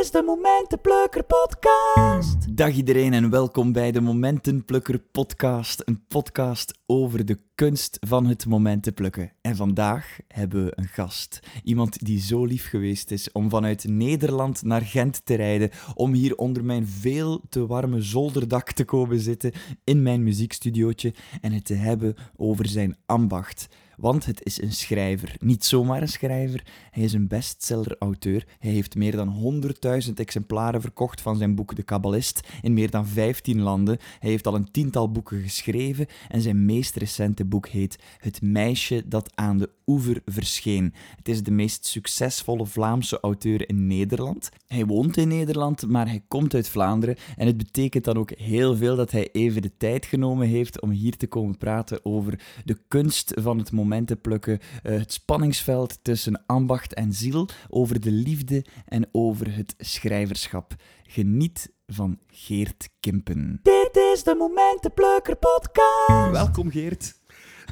is de Momentenplukker Podcast. Dag iedereen en welkom bij de Momentenplukker Podcast. Een podcast over de kunst van het momenten plukken. En vandaag hebben we een gast. Iemand die zo lief geweest is om vanuit Nederland naar Gent te rijden. Om hier onder mijn veel te warme zolderdak te komen zitten in mijn muziekstudiootje. En het te hebben over zijn ambacht. Want het is een schrijver. Niet zomaar een schrijver. Hij is een bestseller-auteur. Hij heeft meer dan 100.000 exemplaren verkocht van zijn boek De Kabbalist in meer dan 15 landen. Hij heeft al een tiental boeken geschreven en zijn meest recente boek heet Het meisje dat aan de oever verscheen. Het is de meest succesvolle Vlaamse auteur in Nederland. Hij woont in Nederland, maar hij komt uit Vlaanderen en het betekent dan ook heel veel dat hij even de tijd genomen heeft om hier te komen praten over de kunst van het momenten plukken, het spanningsveld tussen ambacht en ziel, over de liefde en over het schrijverschap. Geniet van Geert Kimpen. Dit is de Momentenplukker Podcast. Welkom Geert.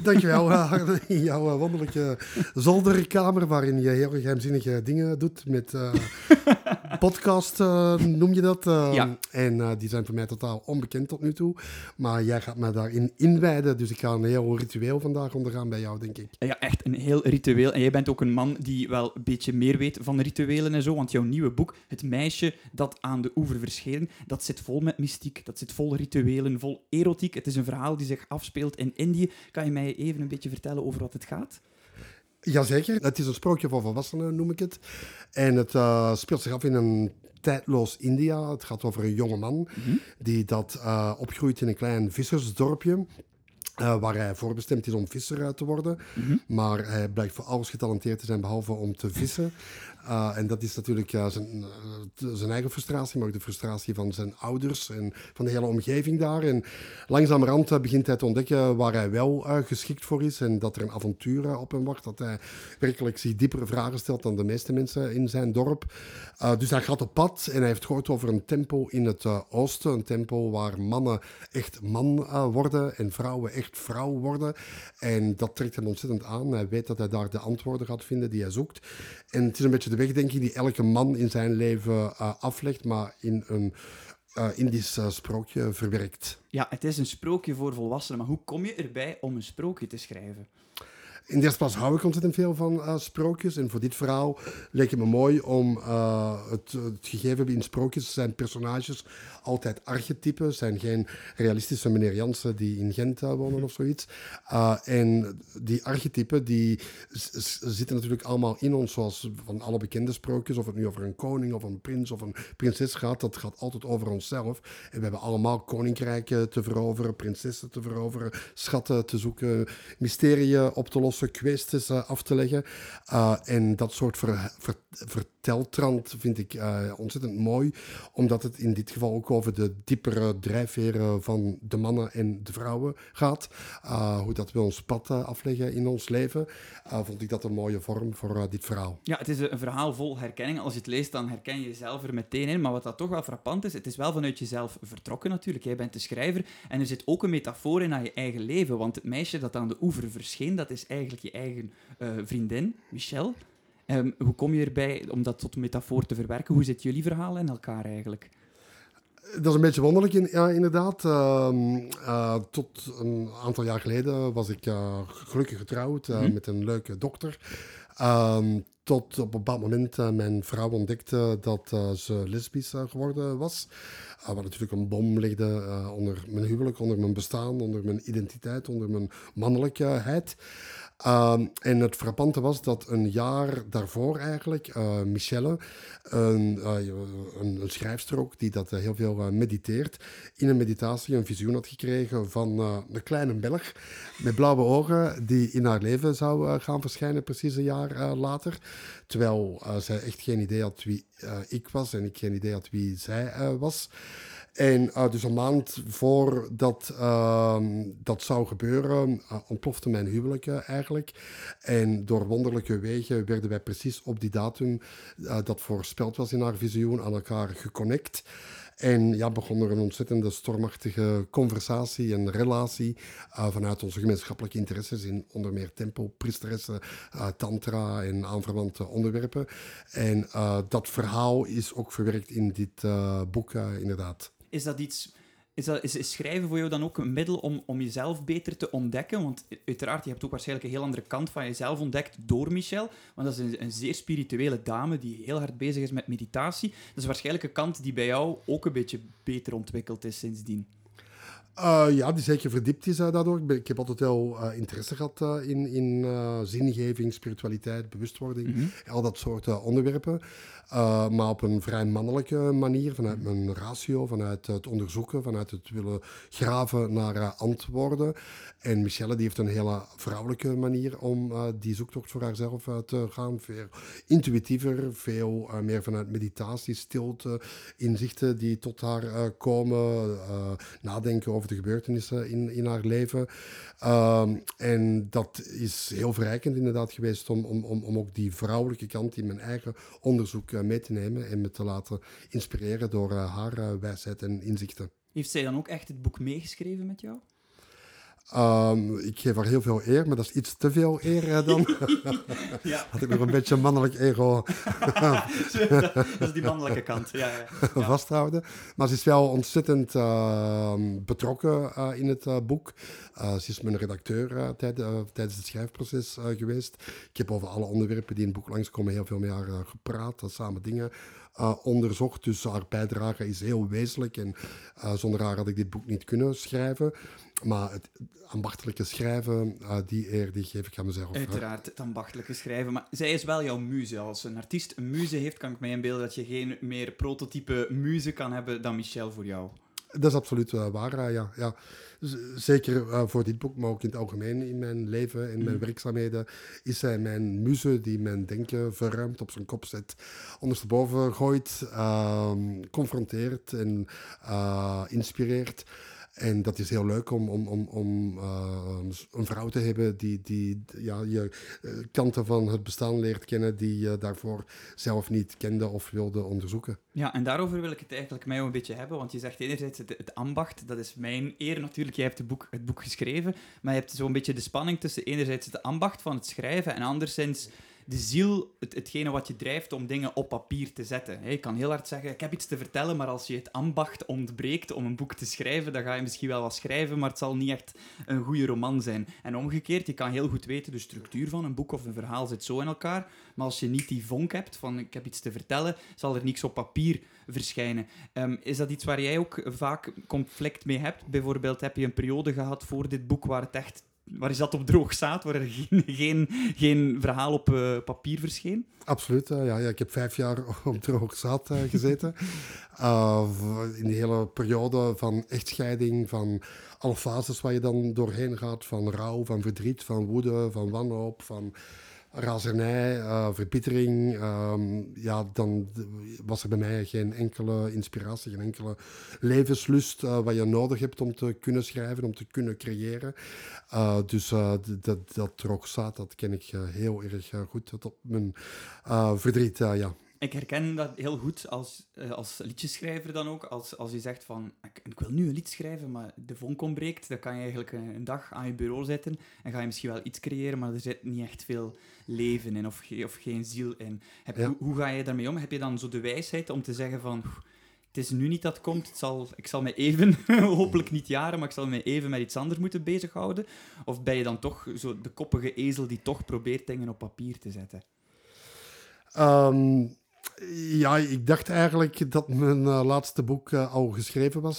Dankjewel, in jouw wonderlijke zolderkamer waarin je heel geheimzinnige dingen doet met podcast, noem je dat. Ja. En die zijn voor mij totaal onbekend tot nu toe. Maar jij gaat mij daarin inwijden, dus ik ga een heel ritueel vandaag ondergaan bij jou, denk ik. Ja, echt een heel ritueel. En jij bent ook een man die wel een beetje meer weet van rituelen en zo, want jouw nieuwe boek, Het meisje dat aan de oever verscheen, dat zit vol met mystiek, dat zit vol rituelen, vol erotiek. Het is een verhaal die zich afspeelt in Indië. Kan je mij even een beetje vertellen over wat het gaat? Jazeker. Het is een sprookje voor volwassenen, noem ik het. En het speelt zich af in een tijdloos India. Het gaat over een jonge man die opgroeit in een klein vissersdorpje. Waar hij voorbestemd is om visser te worden. Maar hij blijkt voor alles getalenteerd te zijn, behalve om te vissen. En dat is natuurlijk zijn eigen frustratie, maar ook de frustratie van zijn ouders en van de hele omgeving daar. En langzamerhand begint hij te ontdekken waar hij wel geschikt voor is en dat er een avontuur op hem wacht. Dat hij werkelijk zich diepere vragen stelt dan de meeste mensen in zijn dorp. Dus hij gaat op pad en hij heeft gehoord over een tempel in het oosten. Een tempel waar mannen echt man worden en vrouwen echt vrouw worden. En dat trekt hem ontzettend aan. Hij weet dat hij daar de antwoorden gaat vinden die hij zoekt. En het is een beetje de weg, denk ik, die elke man in zijn leven aflegt, maar in een Indisch sprookje verwerkt. Ja, het is een sprookje voor volwassenen, maar hoe kom je erbij om een sprookje te schrijven? In de eerste plaats hou ik ontzettend veel van sprookjes. En voor dit verhaal leek het me mooi om het gegeven in sprookjes zijn personages altijd archetypen. Zijn geen realistische meneer Jansen die in Gent wonen of zoiets. En die archetypen die zitten natuurlijk allemaal in ons, zoals van alle bekende sprookjes. Of het nu over een koning of een prins of een prinses gaat, dat gaat altijd over onszelf. En we hebben allemaal koninkrijken te veroveren, prinsessen te veroveren, schatten te zoeken, mysteriën op te lossen, kwesties af te leggen. En dat soort verteltrand vind ik ontzettend mooi, omdat het in dit geval ook over de diepere drijfveren van de mannen en de vrouwen gaat. Hoe dat we ons pad afleggen in ons leven. Vond ik dat een mooie vorm voor dit verhaal. Ja, het is een verhaal vol herkenning. Als je het leest, dan herken je jezelf er meteen in. Maar wat dat toch wel frappant is, het is wel vanuit jezelf vertrokken natuurlijk. Jij bent de schrijver en er zit ook een metafoor in naar je eigen leven. Want het meisje dat aan de oever verscheen, dat is eigenlijk je eigen vriendin, Michelle. Hoe kom je erbij om dat tot metafoor te verwerken? Hoe zitten jullie verhalen in elkaar eigenlijk? Dat is een beetje wonderlijk, inderdaad. Tot een aantal jaar geleden was ik gelukkig getrouwd met een leuke dochter. Tot op een bepaald moment mijn vrouw ontdekte dat ze lesbisch geworden was. Wat natuurlijk een bom legde onder mijn huwelijk, onder mijn bestaan, onder mijn identiteit, onder mijn mannelijkheid. En het frappante was dat een jaar daarvoor eigenlijk Michelle, een schrijfster ook die dat heel veel mediteert, in een meditatie een visioen had gekregen van een kleine Belg met blauwe ogen die in haar leven zou gaan verschijnen precies een jaar later. Terwijl zij echt geen idee had wie ik was en ik geen idee had wie zij was. En dus een maand voordat dat zou gebeuren, ontplofte mijn huwelijk eigenlijk. En door wonderlijke wegen werden wij precies op die datum dat voorspeld was in haar visioen aan elkaar geconnect. En ja, begon er een ontzettende stormachtige conversatie en relatie vanuit onze gemeenschappelijke interesses in onder meer tempo, priesteressen, tantra en aanverwante onderwerpen. En dat verhaal is ook verwerkt in dit boek, inderdaad. Is dat iets... Is schrijven voor jou dan ook een middel om jezelf beter te ontdekken? Want uiteraard, je hebt ook waarschijnlijk een heel andere kant van jezelf ontdekt door Michelle. Want dat is een zeer spirituele dame die heel hard bezig is met meditatie. Dat is waarschijnlijk een kant die bij jou ook een beetje beter ontwikkeld is sindsdien. Ja, die zeker verdiept is daardoor. Ik heb altijd wel interesse gehad in zingeving, spiritualiteit, bewustwording. Mm-hmm. Al dat soort onderwerpen. Maar op een vrij mannelijke manier. Vanuit mijn ratio, vanuit het onderzoeken, vanuit het willen graven naar antwoorden. En Michelle die heeft een hele vrouwelijke manier om die zoektocht voor haarzelf te gaan. Veel intuïtiever, veel meer vanuit meditatie, stilte, inzichten die tot haar komen. Nadenken over de gebeurtenissen in haar leven. En dat is heel verrijkend inderdaad geweest om ook die vrouwelijke kant in mijn eigen onderzoek mee te nemen en me te laten inspireren door haar wijsheid en inzichten. Heeft zij dan ook echt het boek meegeschreven met jou? Ik geef haar heel veel eer, maar dat is iets te veel eer dan. Ja. Had ik nog een beetje mannelijk ego. Dat is die mannelijke kant. Ja. Vasthouden. Maar ze is wel ontzettend betrokken in het boek. Ze is mijn redacteur tijdens het schrijfproces geweest. Ik heb over alle onderwerpen die in het boek langskomen heel veel met haar gepraat, samen dingen onderzocht. Dus haar bijdrage is heel wezenlijk en zonder haar had ik dit boek niet kunnen schrijven. Maar het ambachtelijke schrijven, die eer die geef ik aan mezelf. Uiteraard, het ambachtelijke schrijven. Maar zij is wel jouw muze. Als een artiest een muze heeft, kan ik mij inbeelden dat je geen meer prototype muze kan hebben dan Michelle voor jou. Dat is absoluut waar, ja. Zeker voor dit boek, maar ook in het algemeen in mijn leven en mijn werkzaamheden is zij mijn muze die mijn denken verruimt, op zijn kop zet, ondersteboven gooit, confronteert en inspireert. En dat is heel leuk om een vrouw te hebben die je kanten van het bestaan leert kennen die je daarvoor zelf niet kende of wilde onderzoeken. Ja, en daarover wil ik het eigenlijk mij een beetje hebben, want je zegt enerzijds het ambacht, dat is mijn eer natuurlijk, jij hebt het boek geschreven, maar je hebt zo'n beetje de spanning tussen enerzijds het ambacht van het schrijven en anderszins de ziel, hetgene wat je drijft om dingen op papier te zetten. Je kan heel hard zeggen, ik heb iets te vertellen, maar als je het ambacht ontbreekt om een boek te schrijven, dan ga je misschien wel wat schrijven, maar het zal niet echt een goede roman zijn. En omgekeerd, je kan heel goed weten, de structuur van een boek of een verhaal zit zo in elkaar, maar als je niet die vonk hebt van, ik heb iets te vertellen, zal er niks op papier verschijnen. Is dat iets waar jij ook vaak conflict mee hebt? Bijvoorbeeld, heb je een periode gehad voor dit boek waar het echt... Waar is dat op droog staat, waar er geen verhaal op papier verscheen? Absoluut, ja. Ik heb 5 jaar op droog zaad gezeten. In de hele periode van echtscheiding, van alle fases waar je dan doorheen gaat. Van rouw, van verdriet, van woede, van wanhoop, van... razernij, verbittering. Dan was er bij mij geen enkele inspiratie, geen enkele levenslust wat je nodig hebt om te kunnen schrijven, om te kunnen creëren. Dus dat droogzaad, dat ken ik heel erg goed tot mijn verdriet, ja. Ik herken dat heel goed als liedjeschrijver dan ook. Als je zegt van, ik wil nu een lied schrijven, maar de vonk ontbreekt, dan kan je eigenlijk een dag aan je bureau zitten en ga je misschien wel iets creëren, maar er zit niet echt veel leven in of geen ziel in. Hoe ga je daarmee om? Heb je dan zo de wijsheid om te zeggen van, het is nu niet dat het komt, ik zal mij even, hopelijk niet jaren, maar ik zal mij even met iets anders moeten bezighouden? Of ben je dan toch zo de koppige ezel die toch probeert dingen op papier te zetten? Ja, ik dacht eigenlijk dat mijn laatste boek al geschreven was.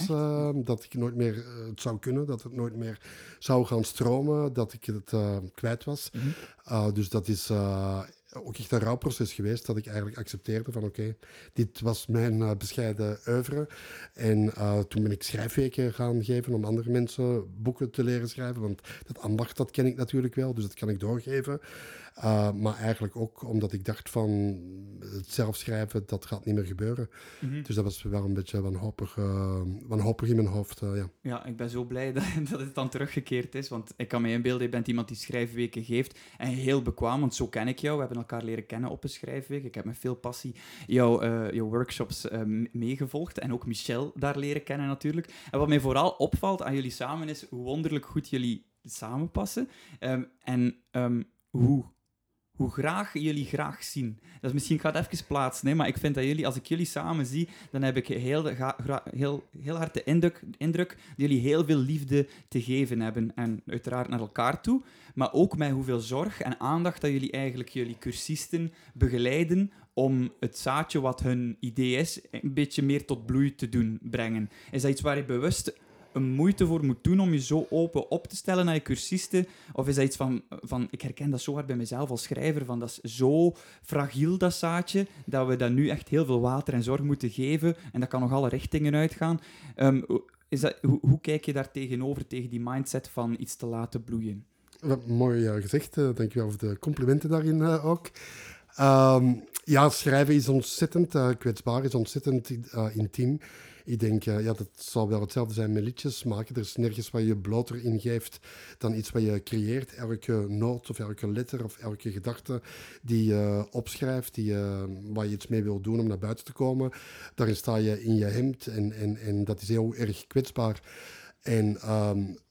Dat ik nooit meer het zou kunnen, dat het nooit meer zou gaan stromen, dat ik het kwijt was. Mm-hmm. Dus dat is ook echt een rouwproces geweest, dat ik eigenlijk accepteerde van oké, dit was mijn bescheiden oeuvre. En toen ben ik schrijfweken gaan geven om andere mensen boeken te leren schrijven, want dat ambacht, dat ken ik natuurlijk wel, dus dat kan ik doorgeven. Maar eigenlijk ook omdat ik dacht van het zelf schrijven, dat gaat niet meer gebeuren. Mm-hmm. Dus dat was wel een beetje wanhopig in mijn hoofd. Ja, ik ben zo blij dat het dan teruggekeerd is, want ik kan me inbeelden, je bent iemand die schrijfweken geeft en heel bekwaam, want zo ken ik jou, we hebben elkaar leren kennen op een schrijfweek. Ik heb met veel passie jouw workshops meegevolgd en ook Michelle daar leren kennen natuurlijk. En wat mij vooral opvalt aan jullie samen is hoe wonderlijk goed jullie samenpassen hoe graag jullie graag zien. Dat is misschien, ik ga het even plaatsen, hè, maar ik vind dat jullie, als ik jullie samen zie, dan heb ik heel hard de indruk dat jullie heel veel liefde te geven hebben. En uiteraard naar elkaar toe, maar ook met hoeveel zorg en aandacht dat jullie eigenlijk jullie cursisten begeleiden om het zaadje wat hun idee is, een beetje meer tot bloei te doen brengen. Is dat iets waar je bewust een moeite voor moet doen om je zo open op te stellen naar je cursisten? Of is dat iets van ik herken dat zo hard bij mezelf als schrijver, van dat is zo fragiel, dat zaadje, dat we daar nu echt heel veel water en zorg moeten geven en dat kan nog alle richtingen uitgaan. Hoe kijk je daar tegenover, tegen die mindset van iets te laten bloeien? Mooi gezegd, dankjewel voor de complimenten daarin ook. Schrijven is ontzettend kwetsbaar, is ontzettend intiem. Ik denk, dat zal wel hetzelfde zijn met liedjes maken. Er is nergens waar je bloter in geeft dan iets wat je creëert. Elke noot of elke letter of elke gedachte die je opschrijft, waar je iets mee wil doen om naar buiten te komen, daarin sta je in je hemd en dat is heel erg kwetsbaar. En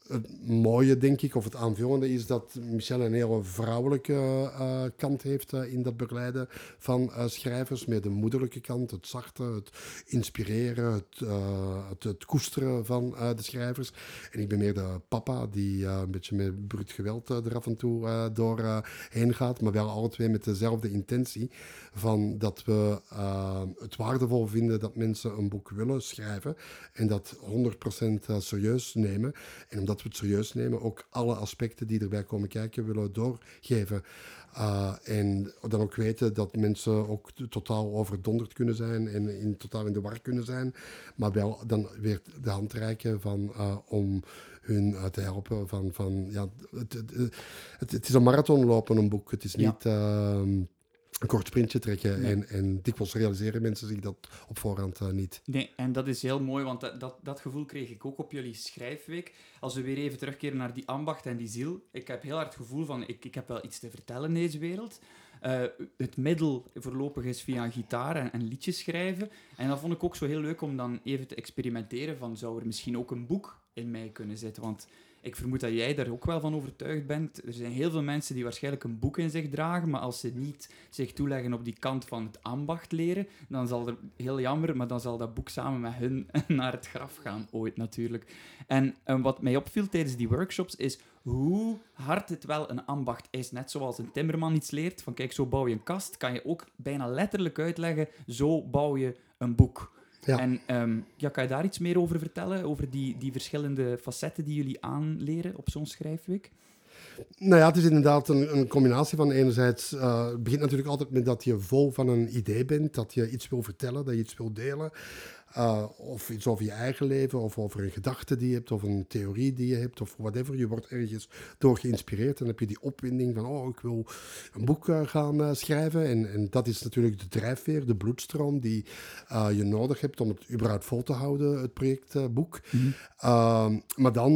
het mooie, denk ik, of het aanvullende is dat Michelle een hele vrouwelijke kant heeft in dat begeleiden van schrijvers. Met de moederlijke kant, het zachte, het inspireren, het koesteren van de schrijvers. En ik ben meer de papa die een beetje met bruut geweld er af en toe doorheen gaat. Maar wel alle twee met dezelfde intentie van dat we het waardevol vinden dat mensen een boek willen schrijven. En dat 100% serieus nemen. En omdat we het serieus nemen, ook alle aspecten die erbij komen kijken willen doorgeven. En dan ook weten dat mensen ook totaal overdonderd kunnen zijn en totaal in de war kunnen zijn. Maar wel dan weer de hand reiken om hun te helpen. Het is een marathon lopen, een boek. Het is niet een kort sprintje trekken. Nee. En dikwijls realiseren mensen zich dat op voorhand niet. Nee, en dat is heel mooi, want dat gevoel kreeg ik ook op jullie schrijfweek. Als we weer even terugkeren naar die ambacht en die ziel. Ik heb heel hard het gevoel van, ik heb wel iets te vertellen in deze wereld. Het middel voorlopig is via gitaar en liedjes schrijven. En dat vond ik ook zo heel leuk om dan even te experimenteren van, zou er misschien ook een boek in mij kunnen zitten? Want ik vermoed dat jij daar ook wel van overtuigd bent. Er zijn heel veel mensen die waarschijnlijk een boek in zich dragen, maar als ze niet zich toeleggen op die kant van het ambacht leren, dan zal er, heel jammer, maar dan zal dat boek samen met hun naar het graf gaan, ooit natuurlijk. En wat mij opviel tijdens die workshops is hoe hard het wel een ambacht is. Net zoals een timmerman iets leert, van kijk, zo bouw je een kast, kan je ook bijna letterlijk uitleggen, zo bouw je een boek. Ja. En kan je daar iets meer over vertellen? Over die verschillende facetten die jullie aanleren op zo'n schrijfweek? Nou ja, het is inderdaad een combinatie van enerzijds... het begint natuurlijk altijd met dat je vol van een idee bent. Dat je iets wil vertellen, dat je iets wil delen. Of iets over je eigen leven, of over een gedachte die je hebt, of een theorie die je hebt, of whatever. Je wordt ergens door geïnspireerd en dan heb je die opwinding van, ik wil een boek gaan schrijven. En dat is natuurlijk de drijfveer, de bloedstroom die je nodig hebt om het überhaupt vol te houden, het projectboek. Mm-hmm. Maar dan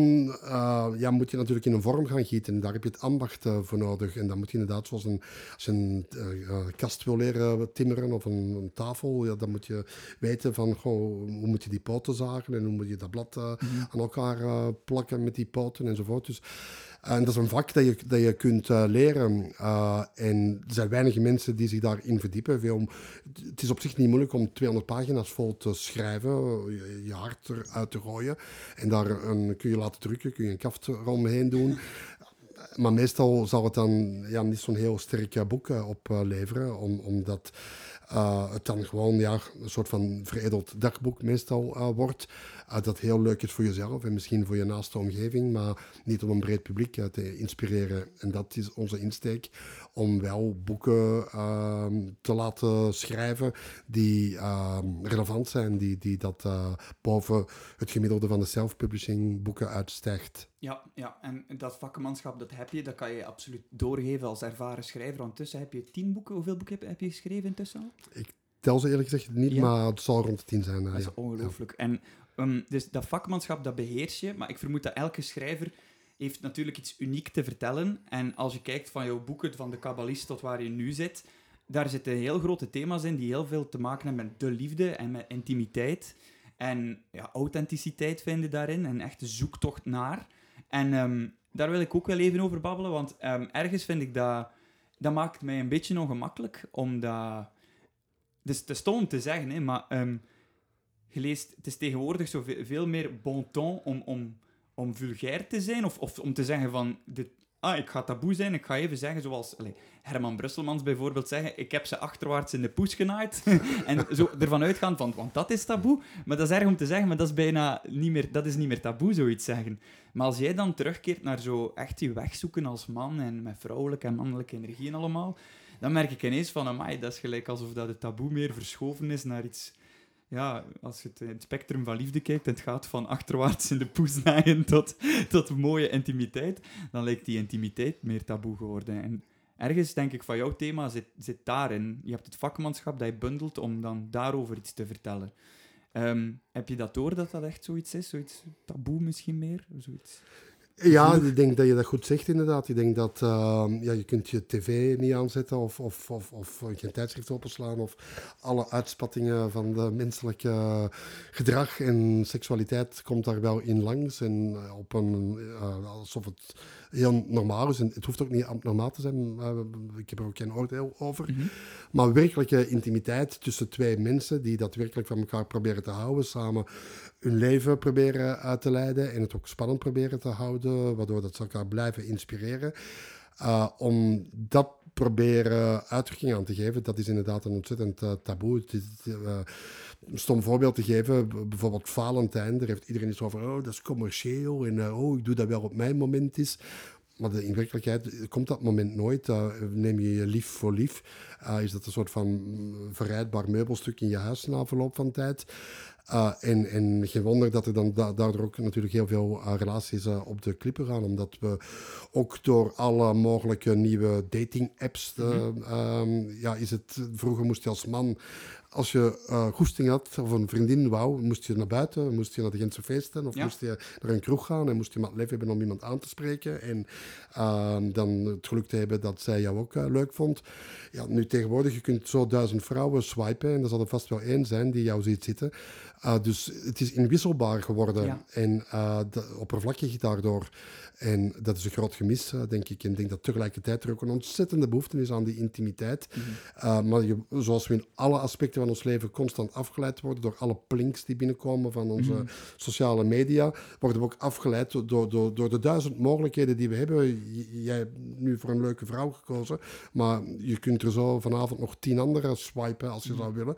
moet je natuurlijk in een vorm gaan gieten en daar heb je het ambacht voor nodig. En dan moet je inderdaad, zoals als je een kast wil leren timmeren of een tafel, dan moet je weten van, goh, hoe moet je die poten zagen en hoe moet je dat blad aan elkaar plakken met die poten enzovoort. Dus, en dat is een vak dat je kunt leren. En er zijn weinig mensen die zich daarin verdiepen. Het is op zich niet moeilijk om 200 pagina's vol te schrijven, je hart eruit te gooien. En daar kun je laten drukken, kun je een kaft eromheen doen. Maar meestal zal het dan niet zo'n heel sterk boek opleveren, omdat... het dan gewoon een soort van veredeld dagboek meestal wordt. Dat heel leuk is voor jezelf en misschien voor je naaste omgeving, maar niet om een breed publiek te inspireren. En dat is onze insteek, om wel boeken te laten schrijven die relevant zijn, die dat boven het gemiddelde van de self-publishing boeken uitstijgt. Ja, en dat vakmanschap, dat heb je, dat kan je absoluut doorgeven als ervaren schrijver. Ondertussen heb je 10 boeken. Hoeveel boeken heb je geschreven intussen al? Ik tel ze eerlijk gezegd niet, maar het zal rond de 10 zijn. Dat is ongelooflijk. Ja. En dus dat vakmanschap, dat beheers je, maar ik vermoed dat elke schrijver heeft natuurlijk iets uniek te vertellen. En als je kijkt van jouw boeken, van de Kabbalist tot waar je nu zit, daar zitten heel grote thema's in die heel veel te maken hebben met de liefde en met intimiteit. En ja, authenticiteit vinden daarin, een echte zoektocht naar. En daar wil ik ook wel even over babbelen, want ergens vind ik dat... Dat maakt mij een beetje ongemakkelijk, omdat... Het is te stom te zeggen, hè, maar je leest, het is tegenwoordig zo veel meer bon ton om vulgair te zijn, of om te zeggen van... ik ga taboe zijn, ik ga even zeggen, zoals Herman Brusselmans bijvoorbeeld zeggen, ik heb ze achterwaarts in de poes genaaid. En zo ervan uitgaan van, want dat is taboe. Maar dat is erg om te zeggen, maar dat is bijna niet meer taboe, zoiets zeggen. Maar als jij dan terugkeert naar zo echt je weg zoeken als man, en met vrouwelijke en mannelijke energie en allemaal, dan merk ik ineens van, amai, dat is gelijk alsof dat het taboe meer verschoven is naar iets... Ja, als je het spectrum van liefde kijkt en het gaat van achterwaarts in de poes naaien tot mooie intimiteit, dan lijkt die intimiteit meer taboe geworden. En ergens denk ik van jouw thema zit daarin. Je hebt het vakmanschap dat je bundelt om dan daarover iets te vertellen. Heb je dat door dat dat echt zoiets is? Zoiets taboe misschien meer? Zoiets... Ja, ik denk dat je dat goed zegt inderdaad. Ik denk dat je kunt je tv niet aanzetten of geen tijdschrift openslaan of alle uitspattingen van de menselijke gedrag en seksualiteit komt daar wel in langs en op een alsof het heel normaal is. En het hoeft ook niet abnormaal te zijn, ik heb er ook geen oordeel over. Mm-hmm. Maar werkelijke intimiteit tussen twee mensen die daadwerkelijk van elkaar proberen te houden, samen hun leven proberen uit te leiden en het ook spannend proberen te houden, waardoor dat ze elkaar blijven inspireren. Om dat proberen uitdrukking aan te geven, dat is inderdaad een ontzettend taboe. Het is, een stom voorbeeld te geven, bijvoorbeeld Valentijn, daar heeft iedereen iets over, dat is commercieel en ik doe dat wel op mijn moment is. Maar in werkelijkheid komt dat moment nooit. Neem je je lief voor lief. Is dat een soort van verrijdbaar meubelstuk in je huis na verloop van tijd. En geen wonder dat er dan daardoor ook natuurlijk heel veel relaties op de klippen gaan. Omdat we ook door alle mogelijke nieuwe dating-apps... Vroeger moest je als man... Als je goesting had of een vriendin wou, moest je naar buiten, moest je naar de Gentse feesten of moest je naar een kroeg gaan en moest je maar lef hebben om iemand aan te spreken en dan het geluk te hebben dat zij jou ook leuk vond. Ja, nu tegenwoordig, je kunt zo 1000 vrouwen swipen en er zal er vast wel één zijn die jou ziet zitten. Dus het is inwisselbaar geworden en oppervlakkig daardoor. En dat is een groot gemis, denk ik. En ik denk dat tegelijkertijd er ook een ontzettende behoefte is aan die intimiteit. Mm-hmm. Maar zoals we in alle aspecten van ons leven constant afgeleid worden door alle plinks die binnenkomen van onze sociale media, worden we ook afgeleid door de 1000 mogelijkheden die we hebben. Jij hebt nu voor een leuke vrouw gekozen, maar je kunt er zo vanavond nog 10 andere swipen als je zou willen.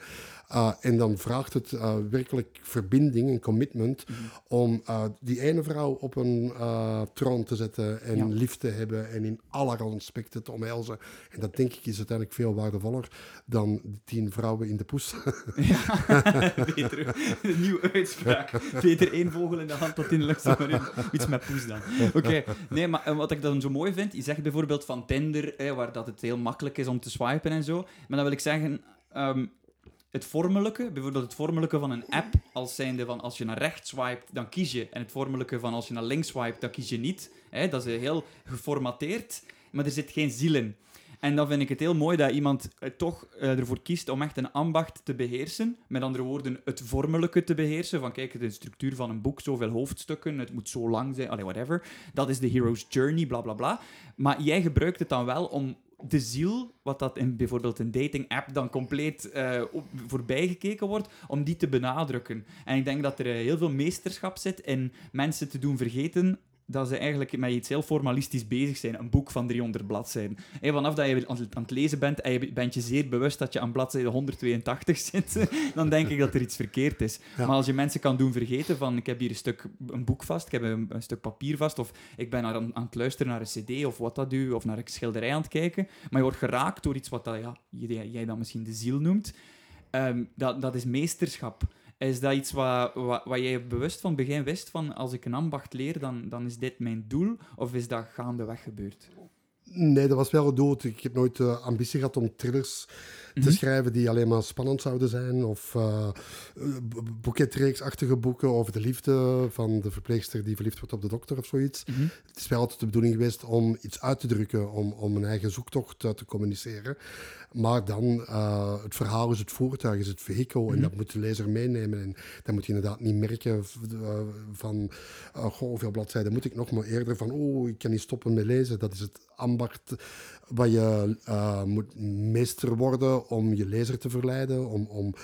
En dan vraagt het werkelijk verbinding en commitment om die ene vrouw op een troon te zetten en lief te hebben en in alle aspecten te omhelzen. En dat denk ik is uiteindelijk veel waardevoller dan 10 vrouwen in de poes. Ja, beter. Een nieuwe uitspraak. Beter 1 vogel in de hand tot in de lucht. Iets met poes dan. Oké. Nee, maar wat ik dan zo mooi vind, je zegt bijvoorbeeld van Tinder, waar dat het heel makkelijk is om te swipen en zo. Maar dan wil ik zeggen... Het vormelijke van een app, als zijnde van als je naar rechts swipet, dan kies je. En het vormelijke van als je naar links swipet, dan kies je niet. Dat is heel geformateerd, maar er zit geen ziel in. En dan vind ik het heel mooi dat iemand toch ervoor kiest om echt een ambacht te beheersen. Met andere woorden, het vormelijke te beheersen. Van kijk, de structuur van een boek, zoveel hoofdstukken, het moet zo lang zijn, whatever. Dat is de hero's journey, bla bla bla. Maar jij gebruikt het dan wel om... de ziel, wat dat in bijvoorbeeld een dating-app dan compleet voorbij gekeken wordt, om die te benadrukken. En ik denk dat er heel veel meesterschap zit in mensen te doen vergeten dat ze eigenlijk met iets heel formalistisch bezig zijn. Een boek van 300 bladzijden. En vanaf dat je aan het lezen bent en je bent je zeer bewust dat je aan bladzijde 182 zit, dan denk ik dat er iets verkeerd is. Ja. Maar als je mensen kan doen vergeten van ik heb hier een boek vast, ik heb een stuk papier vast, of ik ben aan het luisteren naar een cd of wat dat u, of naar een schilderij aan het kijken, maar je wordt geraakt door iets wat dat, jij dan misschien de ziel noemt, dat is meesterschap. Is dat iets wat jij bewust van begin wist, van als ik een ambacht leer, dan is dit mijn doel? Of is dat gaandeweg gebeurd? Nee, dat was wel het doel. Ik heb nooit ambitie gehad om thrillers te schrijven die alleen maar spannend zouden zijn. Of boeketreeksachtige boeken over de liefde van de verpleegster die verliefd wordt op de dokter of zoiets. Mm-hmm. Het is wel altijd de bedoeling geweest om iets uit te drukken, om een eigen zoektocht te communiceren. Maar dan, het verhaal is het voertuig, is het vehikel. Mm-hmm. En dat moet de lezer meenemen. En dan moet je inderdaad niet merken van, hoeveel bladzijden moet ik nog, maar eerder van, ik kan niet stoppen met lezen. Dat is het ambacht waar je moet meester worden om je lezer te verleiden, om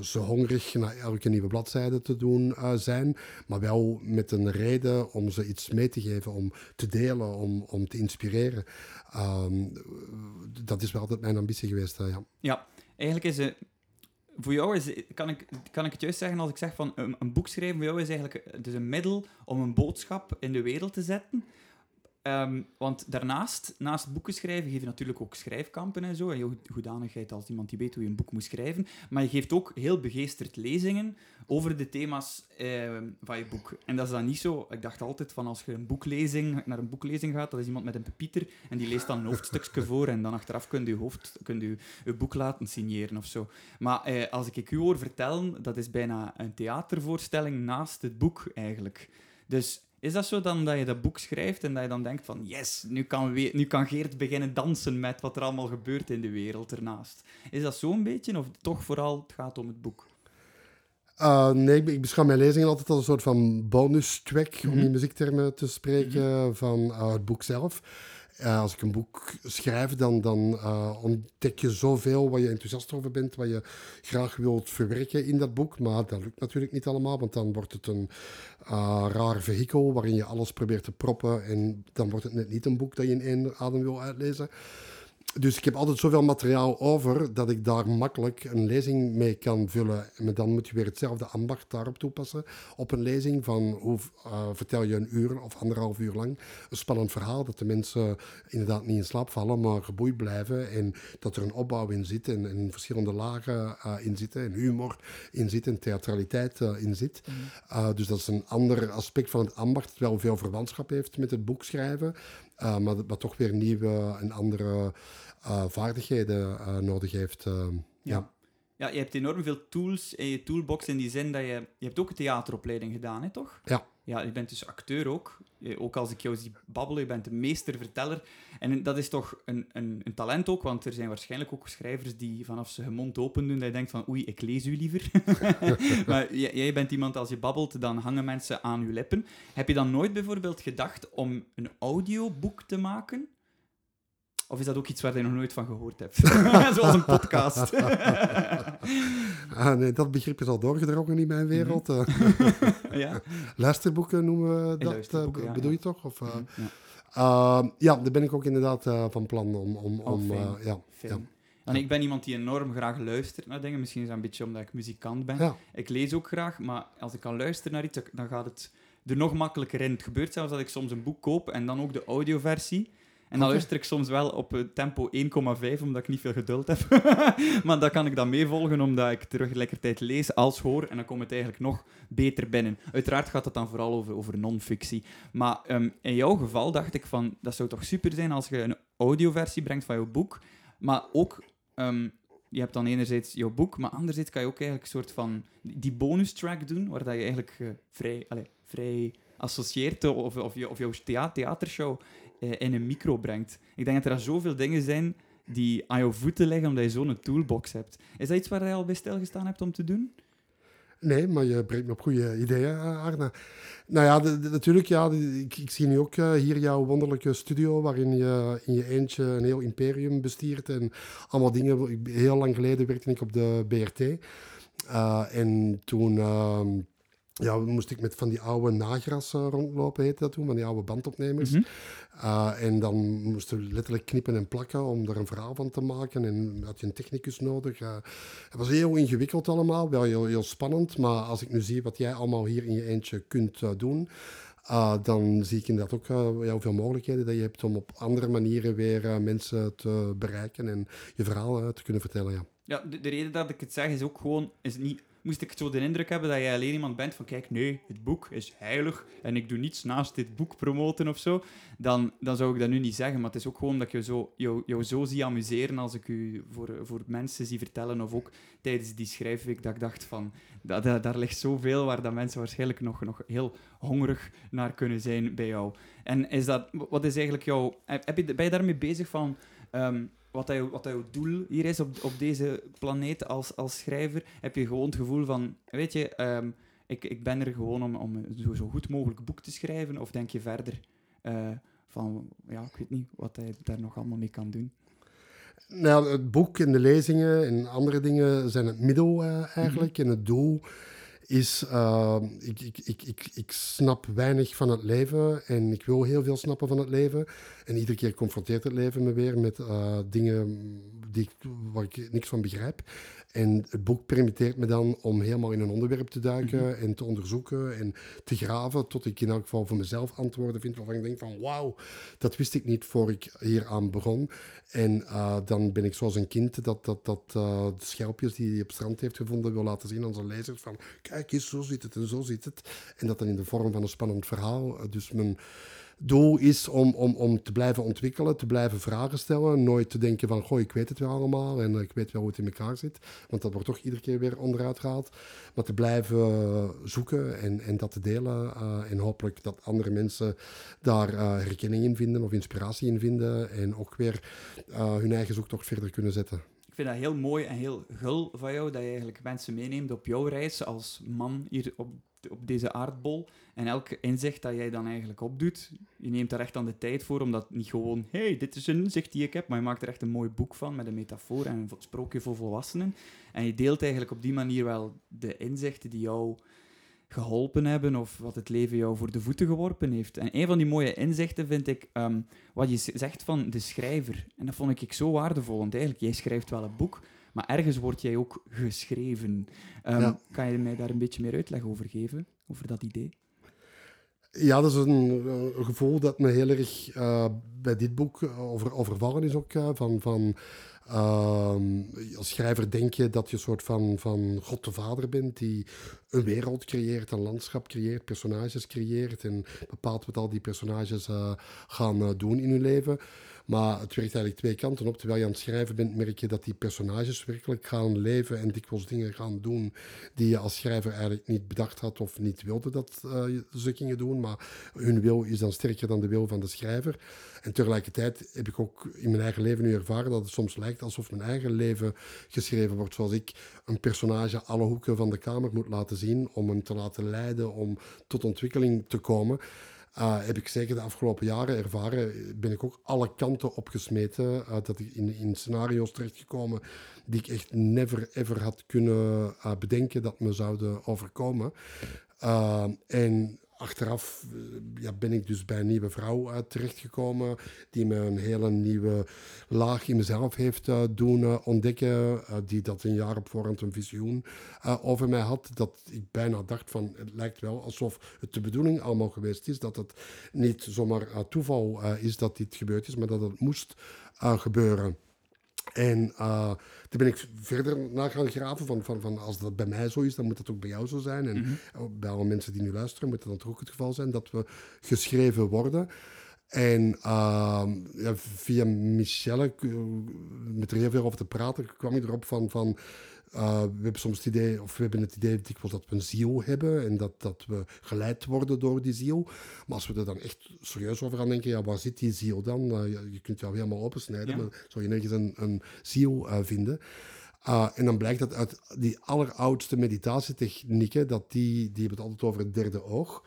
ze hongerig naar elke nieuwe bladzijde te doen zijn, maar wel met een reden om ze iets mee te geven, om te delen, om te inspireren. Dat is wel altijd mijn ambitie geweest, ja. Ja, eigenlijk is het... Voor jou is, kan ik het juist zeggen als ik zeg van een boek schrijven voor jou is eigenlijk dus een middel om een boodschap in de wereld te zetten. Want daarnaast, naast boeken schrijven, geef je natuurlijk ook schrijfkampen en zo. En je hoedanigheid als iemand die weet hoe je een boek moet schrijven. Maar je geeft ook heel begeesterd lezingen over de thema's van je boek. En dat is dan niet zo... Ik dacht altijd van als je naar een boeklezing gaat, dat is iemand met een pepieter en die leest dan een hoofdstukje voor en dan achteraf kunt je boek laten signeren of zo. Maar als ik u hoor vertellen, dat is bijna een theatervoorstelling naast het boek eigenlijk. Dus... Is dat zo dan dat je dat boek schrijft en dat je dan denkt van yes, nu kan Geert beginnen dansen met wat er allemaal gebeurt in de wereld ernaast? Is dat zo'n beetje of toch vooral het gaat om het boek? Nee, ik beschouw mijn lezingen altijd als een soort van bonustrack, om in muziektermen te spreken, van het boek zelf. Als ik een boek schrijf, dan ontdek je zoveel waar je enthousiast over bent, wat je graag wilt verwerken in dat boek. Maar dat lukt natuurlijk niet allemaal, want dan wordt het een raar vehikel waarin je alles probeert te proppen. En dan wordt het net niet een boek dat je in één adem wil uitlezen. Dus ik heb altijd zoveel materiaal over dat ik daar makkelijk een lezing mee kan vullen. Maar dan moet je weer hetzelfde ambacht daarop toepassen. Op een lezing van hoe vertel je een uur of anderhalf uur lang een spannend verhaal. Dat de mensen inderdaad niet in slaap vallen, maar geboeid blijven. En dat er een opbouw in zit en verschillende lagen in zitten. En humor in zit en theatraliteit in zit. Dus dat is een ander aspect van het ambacht. Dat wel veel verwantschap heeft met het boek schrijven. Maar toch weer nieuwe en andere vaardigheden nodig heeft. Ja, je hebt enorm veel tools in je toolbox in die zin dat je hebt ook een theateropleiding gedaan, hè, toch? Ja. Ja, je bent dus acteur ook. Ook als ik jou zie babbelen, je bent een meesterverteller. En dat is toch een talent ook, want er zijn waarschijnlijk ook schrijvers die vanaf ze hun mond open doen, dat je denkt van oei, ik lees u liever. Maar jij bent iemand, als je babbelt, dan hangen mensen aan je lippen. Heb je dan nooit bijvoorbeeld gedacht om een audioboek te maken? Of is dat ook iets waar je nog nooit van gehoord hebt? Zoals een podcast. Nee, dat begrip is al doorgedrongen in mijn wereld. Ja? Luisterboeken noemen we dat. Bedoel je toch? Of, daar ben ik ook inderdaad van plan om ja. En ik ben iemand die enorm graag luistert naar dingen. Misschien is dat een beetje omdat ik muzikant ben. Ja. Ik lees ook graag, maar als ik kan luisteren naar iets, dan gaat het er nog makkelijker in. Het gebeurt zelfs dat ik soms een boek koop en dan ook de audioversie. En dan luister ik soms wel op tempo 1,5, omdat ik niet veel geduld heb. Maar dan kan ik dat meevolgen, omdat ik tegelijkertijd lees als hoor. En dan komt het eigenlijk nog beter binnen. Uiteraard gaat het dan vooral over non-fictie. Maar in jouw geval dacht ik van, dat zou toch super zijn als je een audioversie brengt van jouw boek. Maar ook, je hebt dan enerzijds jouw boek, maar anderzijds kan je ook eigenlijk een soort van die bonus track doen, waar dat je eigenlijk vrij associeert of jouw theatershow... in een micro brengt. Ik denk dat er zoveel dingen zijn die aan jouw voeten liggen omdat je zo'n toolbox hebt. Is dat iets waar je al bij stilgestaan hebt om te doen? Nee, maar je brengt me op goede ideeën, Arna. Nou ja, natuurlijk, ja, ik zie nu ook hier jouw wonderlijke studio waarin je in je eentje een heel imperium bestiert en allemaal dingen. Heel lang geleden werkte ik op de BRT. En toen... moest ik met van die oude nagras rondlopen, heette dat toen, van die oude bandopnemers. Mm-hmm. En dan moesten we letterlijk knippen en plakken om er een verhaal van te maken. En had je een technicus nodig. Het was heel ingewikkeld allemaal, wel heel spannend. Maar als ik nu zie wat jij allemaal hier in je eentje kunt doen... dan zie ik inderdaad ook hoeveel mogelijkheden dat je hebt om op andere manieren weer mensen te bereiken en je verhaal te kunnen vertellen. Ja, de reden dat ik het zeg is ook gewoon... is niet moest ik zo de indruk hebben dat jij alleen iemand bent van kijk, nee, het boek is heilig en ik doe niets naast dit boek promoten of zo, dan zou ik dat nu niet zeggen. Maar het is ook gewoon dat ik jou zo zie amuseren als ik u voor mensen zie vertellen of ook tijdens die schrijfweek dat ik dacht van, daar ligt zoveel waar dat mensen waarschijnlijk nog heel hongerig naar kunnen zijn bij jou. En is dat, wat is eigenlijk jouw... Ben je daarmee bezig van... Wat jouw doel hier is op deze planeet als schrijver, heb je gewoon het gevoel van, weet je, ik ben er gewoon om zo goed mogelijk boek te schrijven, of denk je verder van, ja, ik weet niet wat hij daar nog allemaal mee kan doen? Nou, het boek en de lezingen en andere dingen zijn het middel eigenlijk, en het doel is, ik snap weinig van het leven en ik wil heel veel snappen van het leven. En iedere keer confronteert het leven me weer met dingen waar ik niks van begrijp. En het boek permitteert me dan om helemaal in een onderwerp te duiken en te onderzoeken en te graven, tot ik in elk geval voor mezelf antwoorden vind waarvan ik denk van wauw, dat wist ik niet voor ik hier aan begon. En dan ben ik zoals een kind dat de schelpjes die hij op het strand heeft gevonden wil laten zien aan zijn lezers van kijk eens, zo zit het en zo zit het. En dat dan in de vorm van een spannend verhaal. Dus mijn doel is om te blijven ontwikkelen, te blijven vragen stellen. Nooit te denken van, goh, ik weet het wel allemaal en ik weet wel hoe het in elkaar zit. Want dat wordt toch iedere keer weer onderuit gehaald. Maar te blijven zoeken en dat te delen. En hopelijk dat andere mensen daar herkenning in vinden of inspiratie in vinden. En ook weer hun eigen zoektocht verder kunnen zetten. Ik vind dat heel mooi en heel gul van jou, dat je eigenlijk mensen meeneemt op jouw reis als man hier op deze aardbol. En elk inzicht dat jij dan eigenlijk opdoet, je neemt daar echt aan de tijd voor, omdat niet gewoon, dit is een inzicht die ik heb, maar je maakt er echt een mooi boek van, met een metafoor en een sprookje voor volwassenen. En je deelt eigenlijk op die manier wel de inzichten die jou geholpen hebben, of wat het leven jou voor de voeten geworpen heeft. En een van die mooie inzichten vind ik wat je zegt van de schrijver. En dat vond ik zo waardevol, want eigenlijk, jij schrijft wel een boek, maar ergens word jij ook geschreven. Kan je mij daar een beetje meer uitleg over geven, over dat idee? Ja, dat is een gevoel dat me heel erg bij dit boek overvallen is ook, als schrijver denk je dat je een soort van God de Vader bent die een wereld creëert, een landschap creëert, personages creëert en bepaalt wat al die personages gaan doen in hun leven. Maar het werkt eigenlijk twee kanten op. Terwijl je aan het schrijven bent, merk je dat die personages werkelijk gaan leven en dikwijls dingen gaan doen die je als schrijver eigenlijk niet bedacht had of niet wilde dat ze gingen doen. Maar hun wil is dan sterker dan de wil van de schrijver. En tegelijkertijd heb ik ook in mijn eigen leven nu ervaren dat het soms lijkt alsof mijn eigen leven geschreven wordt, zoals ik een personage alle hoeken van de kamer moet laten zien om hem te laten leiden, om tot ontwikkeling te komen. Heb ik zeker de afgelopen jaren ervaren, ben ik ook alle kanten opgesmeten. Dat ik in scenario's terechtgekomen die ik echt never ever had kunnen bedenken dat me zouden overkomen. En achteraf ben ik dus bij een nieuwe vrouw terechtgekomen die me een hele nieuwe laag in mezelf heeft doen ontdekken. Die dat een jaar op voorhand een visioen over mij had. Dat ik bijna dacht van, het lijkt wel alsof het de bedoeling allemaal geweest is. Dat het niet zomaar toeval is dat dit gebeurd is, maar dat het moest gebeuren. En toen ben ik verder naar gaan graven van als dat bij mij zo is, dan moet dat ook bij jou zo zijn. En bij alle mensen die nu luisteren, moet dat ook het geval zijn dat we geschreven worden. En via Michelle, met er heel veel over te praten, kwam ik erop van we hebben soms het idee, of we hebben het idee dikwijls dat we een ziel hebben en dat we geleid worden door die ziel. Maar als we er dan echt serieus over aan denken, ja, waar zit die ziel dan? Je kunt jou helemaal opensnijden, maar zou je nergens een ziel vinden. En dan blijkt dat uit die alleroudste meditatietechnieken, dat die hebben het altijd over het derde oog.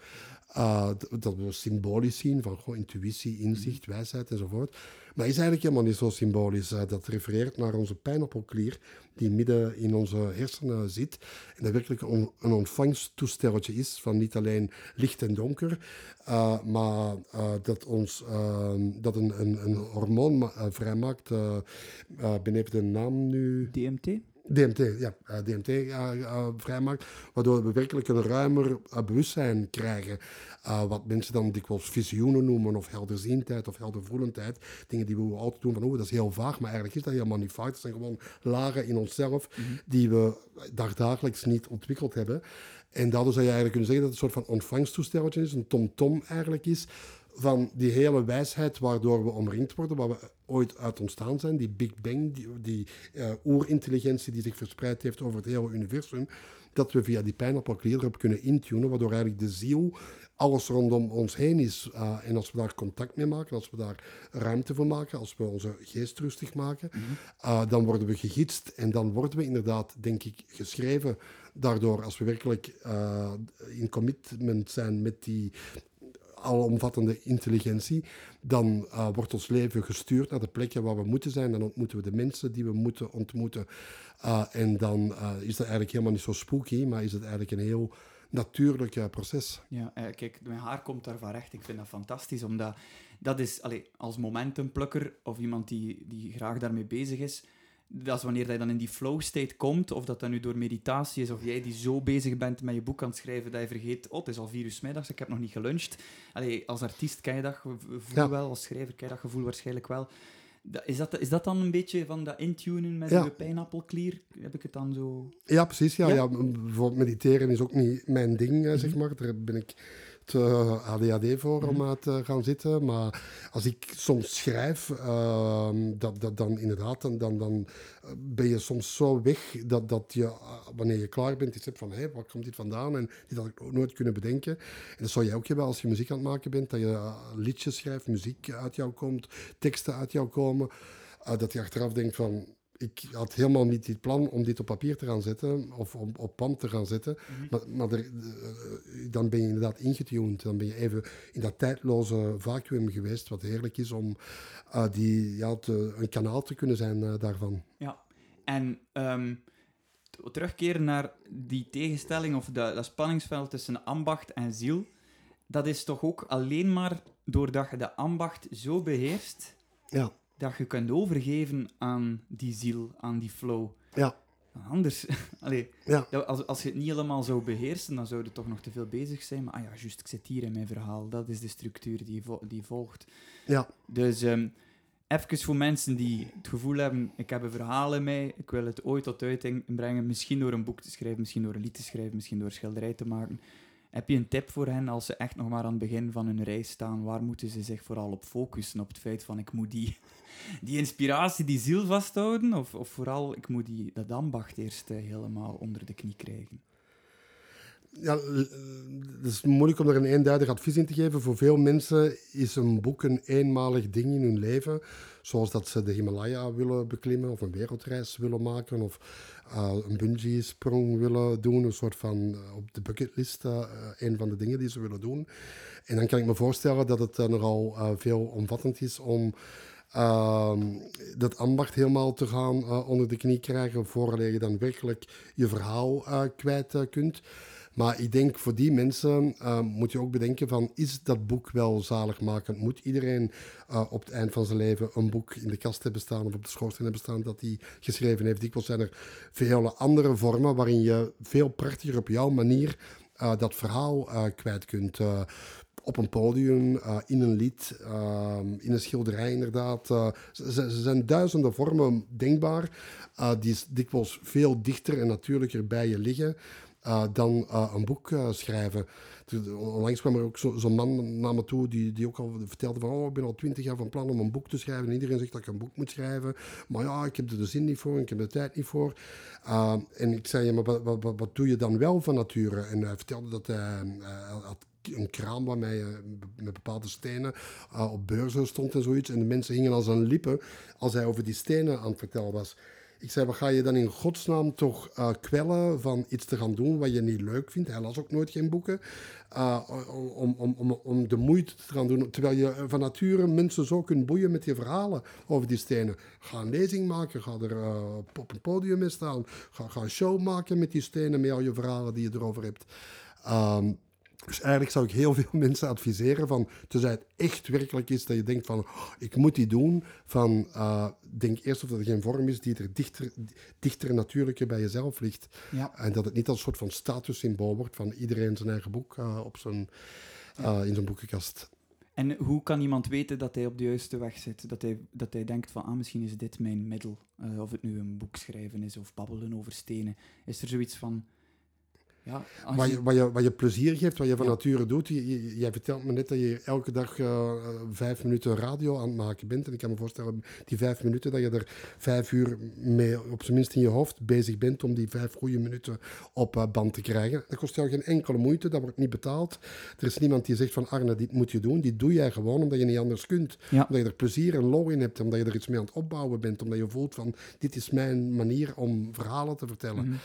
Dat we symbolisch zien, van goh, intuïtie, inzicht, wijsheid enzovoort. Maar is eigenlijk helemaal niet zo symbolisch. Dat refereert naar onze pijnappelklier, die midden in onze hersenen zit. En dat werkelijk een ontvangstoestelletje is van niet alleen licht en donker, maar dat een hormoon vrijmaakt. Ben even de naam nu... DMT? DMT vrijmaakt, waardoor we werkelijk een ruimer bewustzijn krijgen. Wat mensen dan dikwijls visioenen noemen, of helderziendheid, of heldervoelendheid. Dingen die we altijd doen van, dat is heel vaag, maar eigenlijk is dat helemaal niet vaag. Dat zijn gewoon lagen in onszelf die we dagelijks niet ontwikkeld hebben. En daardoor zou je eigenlijk kunnen zeggen dat het een soort van ontvangsttoesteltje is, een tomtom eigenlijk is, van die hele wijsheid waardoor we omringd worden, waar we ooit uit ontstaan zijn, die Big Bang, die oerintelligentie die zich verspreid heeft over het hele universum, dat we via die pijnappelklier erop kunnen intunen, waardoor eigenlijk de ziel alles rondom ons heen is. En als we daar contact mee maken, als we daar ruimte voor maken, als we onze geest rustig maken, dan worden we gegidst en dan worden we inderdaad, denk ik, geschreven. Daardoor, als we werkelijk in commitment zijn met die alomvattende intelligentie, dan wordt ons leven gestuurd naar de plekken waar we moeten zijn. Dan ontmoeten we de mensen die we moeten ontmoeten. En dan is dat eigenlijk helemaal niet zo spooky, maar is het eigenlijk een heel natuurlijk proces. Ja, kijk, mijn haar komt daarvan recht. Ik vind dat fantastisch, omdat dat is, als momentumplukker of iemand die graag daarmee bezig is, dat is wanneer je dan in die flow state komt, of dat nu door meditatie is, of jij die zo bezig bent met je boek aan het schrijven dat je vergeet, het is al 4:00 's middags, ik heb nog niet geluncht. Als artiest ken je dat gevoel wel, als schrijver ken je dat gevoel waarschijnlijk wel. Is dat dan een beetje van dat intunen met je pijnappelklier? Heb ik het dan zo... Ja, precies. Ja. Bijvoorbeeld mediteren is ook niet mijn ding, zeg maar. Daar ben ik te ADHD voor om uit te gaan zitten. Maar als ik soms schrijf, dan ben je soms zo weg dat je, wanneer je klaar bent, iets hebt van, waar komt dit vandaan? En dit had ik ook nooit kunnen bedenken. En dat zou jij ook hebben als je muziek aan het maken bent, dat je liedjes schrijft, muziek uit jou komt, teksten uit jou komen, dat je achteraf denkt van, ik had helemaal niet dit plan om dit op papier te gaan zetten of op pand te gaan zetten. Maar dan ben je inderdaad ingetuned. Dan ben je even in dat tijdloze vacuüm geweest, wat heerlijk is om een kanaal te kunnen zijn daarvan. Ja, en terugkeren naar die tegenstelling of dat spanningsveld tussen ambacht en ziel. Dat is toch ook alleen maar doordat je de ambacht zo beheerst... Ja. Dat je kunt overgeven aan die ziel, aan die flow. Ja. Anders. Als je het niet helemaal zou beheersen, dan zou je toch nog te veel bezig zijn. Maar juist, ik zit hier in mijn verhaal. Dat is de structuur die volgt. Ja. Dus even voor mensen die het gevoel hebben, ik heb een verhaal in mij, ik wil het ooit tot uiting brengen, misschien door een boek te schrijven, misschien door een lied te schrijven, misschien door een schilderij te maken. Heb je een tip voor hen als ze echt nog maar aan het begin van hun reis staan? Waar moeten ze zich vooral op focussen? Op het feit van, ik moet die inspiratie, die ziel vasthouden? Of vooral, ik moet dat ambacht eerst helemaal onder de knie krijgen? Ja, het is moeilijk om er een eenduidig advies in te geven. Voor veel mensen is een boek een eenmalig ding in hun leven. Zoals dat ze de Himalaya willen beklimmen, of een wereldreis willen maken, of een bungee-sprong willen doen. Een soort van op de bucketlist, een van de dingen die ze willen doen. En dan kan ik me voorstellen dat het nogal veelomvattend is om dat ambacht helemaal te gaan onder de knie krijgen, voordat je dan werkelijk je verhaal kwijt kunt. Maar ik denk, voor die mensen moet je ook bedenken van, is dat boek wel zaligmakend? Moet iedereen op het eind van zijn leven een boek in de kast hebben staan of op de schoorsteen hebben staan dat hij geschreven heeft? Dikwijls zijn er vele andere vormen waarin je veel prachtiger op jouw manier dat verhaal kwijt kunt. Op een podium, in een lied, in een schilderij inderdaad. Er zijn duizenden vormen denkbaar die dikwijls veel dichter en natuurlijker bij je liggen dan een boek schrijven. Onlangs kwam er ook zo'n man naar me toe die ook al vertelde van, ik ben al 20 jaar van plan om een boek te schrijven en iedereen zegt dat ik een boek moet schrijven, maar ik heb er de zin niet voor en ik heb de tijd niet voor. En ik zei, maar wat doe je dan wel van nature? En hij vertelde dat hij had een kraam waarmee met bepaalde stenen op beurzen stond en zoiets, en de mensen hingen als aan lippen als hij over die stenen aan het vertellen was. Ik zei, wat ga je dan in godsnaam toch kwellen van iets te gaan doen wat je niet leuk vindt? Hij las ook nooit geen boeken. Om de moeite te gaan doen. Terwijl je van nature mensen zo kunt boeien met je verhalen over die stenen. Ga een lezing maken, ga er op een podium mee staan. Ga een show maken met die stenen, met al je verhalen die je erover hebt. Dus eigenlijk zou ik heel veel mensen adviseren van, tenzij het echt werkelijk is dat je denkt van, oh, ik moet die doen, van denk eerst of er geen vorm is die er dichter natuurlijker bij jezelf ligt. Ja. En dat het niet als een soort van statussymbool wordt van iedereen zijn eigen boek in zijn boekenkast. En hoe kan iemand weten dat hij op de juiste weg zit? Dat hij denkt van, misschien is dit mijn middel. Of het nu een boek schrijven is of babbelen over stenen. Is er zoiets van... Ja, wat je plezier geeft, wat je van nature doet. Jij vertelt me net dat je elke dag 5 minuten radio aan het maken bent. En ik kan me voorstellen, die 5 minuten, dat je er 5 uur mee, op zijn minst in je hoofd, bezig bent om die 5 goede minuten op band te krijgen. Dat kost jou geen enkele moeite, dat wordt niet betaald. Er is niemand die zegt van, Arne, dit moet je doen. Die doe jij gewoon omdat je niet anders kunt. Ja. Omdat je er plezier en lol in hebt, omdat je er iets mee aan het opbouwen bent. Omdat je voelt van, dit is mijn manier om verhalen te vertellen. Mm-hmm.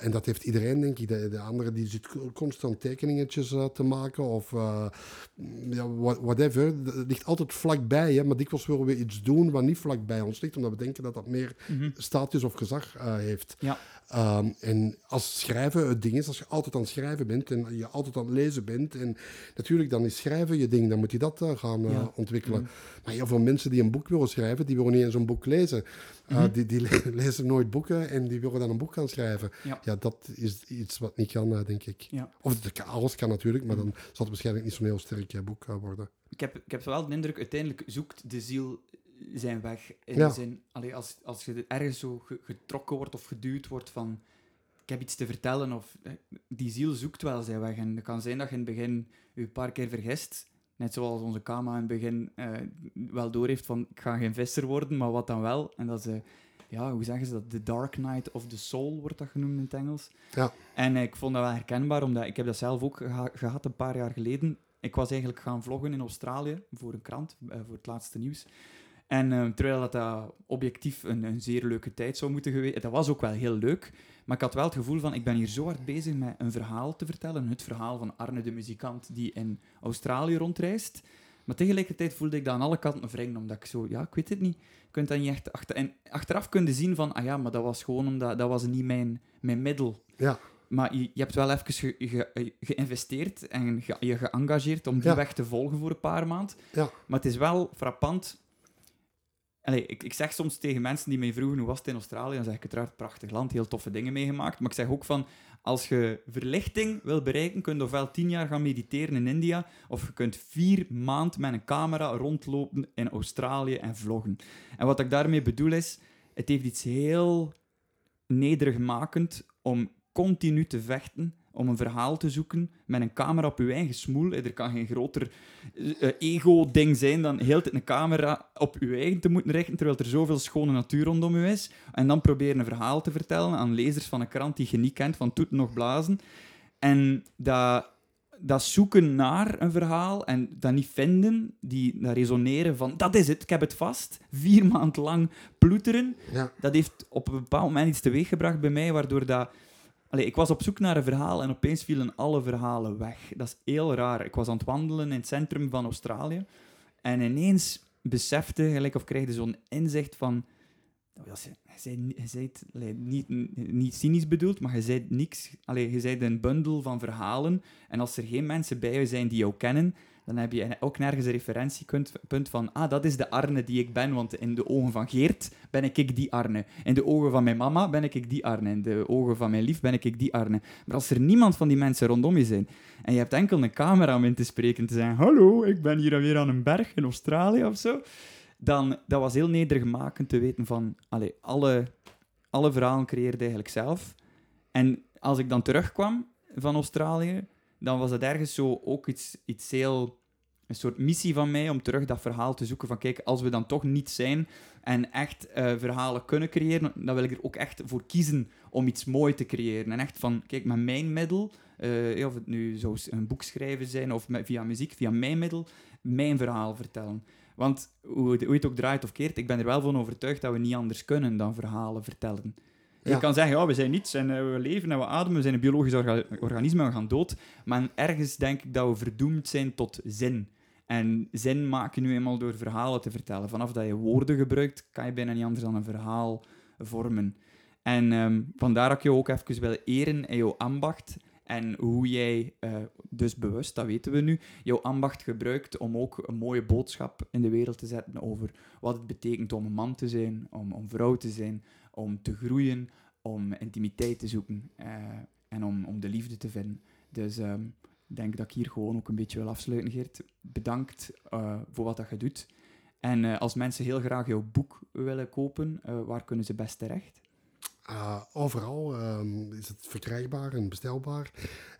En dat heeft iedereen, denk ik. De anderen die zit constant tekeningetjes te maken of whatever. Dat ligt altijd vlakbij, hè? Maar dikwijls willen we iets doen wat niet vlakbij ons ligt, omdat we denken dat dat meer status of gezag heeft. Ja. En als schrijven het ding is, als je altijd aan het schrijven bent en je altijd aan het lezen bent, en natuurlijk dan is schrijven je ding, dan moet je dat gaan ontwikkelen. Mm-hmm. Maar heel veel mensen die een boek willen schrijven, die willen niet eens een boek lezen. Die lezen nooit boeken en die willen dan een boek gaan schrijven. Ja, dat is iets wat niet kan, denk ik. Ja. Of alles kan natuurlijk, maar dan zal het waarschijnlijk niet zo'n heel sterk boek worden. Ik heb wel de indruk, uiteindelijk zoekt de ziel zijn weg. In de zin, als je ergens zo getrokken wordt of geduwd wordt van... Ik heb iets te vertellen of... Die ziel zoekt wel zijn weg. En het kan zijn dat je in het begin je een paar keer vergist... Net zoals onze Kama in het begin wel doorheeft van... Ik ga geen visser worden, maar wat dan wel? En dat ze... hoe zeggen ze dat? The Dark Knight of the Soul wordt dat genoemd in het Engels. Ja. En ik vond dat wel herkenbaar, omdat ik heb dat zelf ook gehad een paar jaar geleden. Ik was eigenlijk gaan vloggen in Australië voor een krant, voor het laatste nieuws. En terwijl dat objectief een zeer leuke tijd zou moeten geweest... Dat was ook wel heel leuk, maar ik had wel het gevoel van... Ik ben hier zo hard bezig met een verhaal te vertellen. Het verhaal van Arne de muzikant die in Australië rondreist. Maar tegelijkertijd voelde ik dat aan alle kanten wringen, omdat ik zo... Ja, ik weet het niet. Je kunt dat niet echt... En achteraf kun je zien van... maar dat was gewoon omdat... Dat was niet mijn middel. Ja. Maar je hebt wel even geïnvesteerd en je geëngageerd om die weg te volgen voor een paar maanden. Ja. Maar het is wel frappant... Allee, ik zeg soms tegen mensen die mij vroegen hoe was het in Australië, dan zeg ik uiteraard prachtig land, heel toffe dingen meegemaakt. Maar ik zeg ook van, als je verlichting wil bereiken, kun je ofwel 10 jaar gaan mediteren in India, of je kunt 4 maanden met een camera rondlopen in Australië en vloggen. En wat ik daarmee bedoel is, het heeft iets heel nederigmakend om continu te vechten, om een verhaal te zoeken met een camera op je eigen smoel. Er kan geen groter ego-ding zijn dan heel tijd een camera op je eigen te moeten richten, terwijl er zoveel schone natuur rondom je is. En dan proberen een verhaal te vertellen aan lezers van een krant die je niet kent, van toeten nog blazen. En dat zoeken naar een verhaal en dat niet vinden, dat resoneren van, dat is het, ik heb het vast. 4 maanden lang ploeteren. Ja. Dat heeft op een bepaald moment iets teweeggebracht bij mij, waardoor dat... Allee, ik was op zoek naar een verhaal en opeens vielen alle verhalen weg. Dat is heel raar. Ik was aan het wandelen in het centrum van Australië en ineens besefte, of kreeg je zo'n inzicht van... Niet cynisch bedoeld, maar je zei niks. Allee, je zei een bundel van verhalen en als er geen mensen bij je zijn die jou kennen, dan heb je ook nergens een referentiepunt van... dat is de Arne die ik ben, want in de ogen van Geert ben ik die Arne. In de ogen van mijn mama ben ik die Arne. In de ogen van mijn lief ben ik die Arne. Maar als er niemand van die mensen rondom je zijn... En je hebt enkel een camera om in te spreken en te zeggen... Hallo, ik ben hier weer aan een berg in Australië of zo. Dan, dat was heel nederigmakend te weten van... Alle verhalen creëerde eigenlijk zelf. En als ik dan terugkwam van Australië... Dan was dat ergens zo ook iets heel... Een soort missie van mij om terug dat verhaal te zoeken van... Kijk, als we dan toch niet zijn en echt verhalen kunnen creëren... Dan wil ik er ook echt voor kiezen om iets moois te creëren. En echt van, kijk, met mijn middel... of het nu zou een boek schrijven zijn of via muziek, via mijn middel... Mijn verhaal vertellen. Want hoe het ook draait of keert... Ik ben er wel van overtuigd dat we niet anders kunnen dan verhalen vertellen. Ja. Je kan zeggen, we zijn niets en we leven en we ademen, we zijn een biologisch organisme en we gaan dood. Maar ergens denk ik dat we verdoemd zijn tot zin. En zin maak je nu eenmaal door verhalen te vertellen. Vanaf dat je woorden gebruikt, kan je bijna niet anders dan een verhaal vormen. En vandaar dat ik je ook even wil eren in jouw ambacht En hoe jij, dus bewust, dat weten we nu, jouw ambacht gebruikt om ook een mooie boodschap in de wereld te zetten over wat het betekent om een man te zijn, om vrouw te zijn, om te groeien, om intimiteit te zoeken en om de liefde te vinden. Dus ik denk dat ik hier gewoon ook een beetje wil afsluiten, Geert. Bedankt voor wat dat je doet. En als mensen heel graag jouw boek willen kopen, waar kunnen ze best terecht? Overal is het verkrijgbaar en bestelbaar.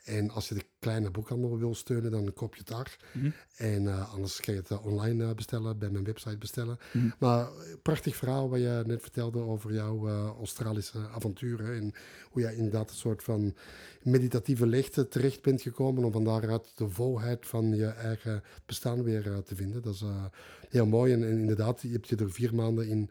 En als je de kleine boekhandel wil steunen, dan koop je het daar. Mm-hmm. En anders ga je het online bestellen, bij mijn website bestellen. Mm-hmm. Maar prachtig verhaal wat je net vertelde over jouw Australische avonturen. En hoe jij inderdaad een soort van meditatieve leegte terecht bent gekomen. Om van daaruit de volheid van je eigen bestaan weer te vinden. Dat is heel mooi. En inderdaad, je hebt je er 4 maanden in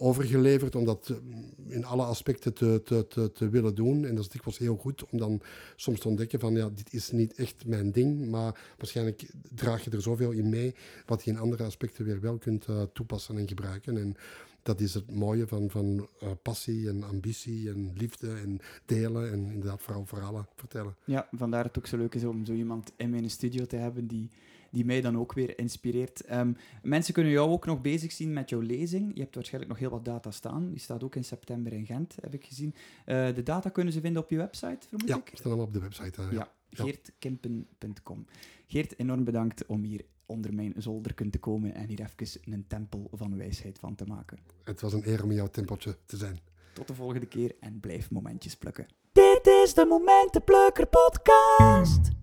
overgeleverd om dat in alle aspecten te willen doen. En dat is dikwijls heel goed om dan soms te ontdekken van ja, dit is niet echt mijn ding, maar waarschijnlijk draag je er zoveel in mee wat je in andere aspecten weer wel kunt toepassen en gebruiken. En dat is het mooie van passie en ambitie en liefde en delen en inderdaad vooral verhalen vertellen. Ja, vandaar het ook zo leuk is om zo iemand in mijn studio te hebben die mij dan ook weer inspireert. Mensen kunnen jou ook nog bezig zien met jouw lezing. Je hebt waarschijnlijk nog heel wat data staan. Die staat ook in september in Gent, heb ik gezien. De data kunnen ze vinden op je website, vermoed ik? Ja, staan allemaal op de website. Ja. Geertkimpen.com. Geert, enorm bedankt om hier onder mijn zolderken te komen en hier even een tempel van wijsheid van te maken. Het was een eer om in jouw tempeltje te zijn. Tot de volgende keer en blijf momentjes plukken. Dit is de Momentenplukker Podcast.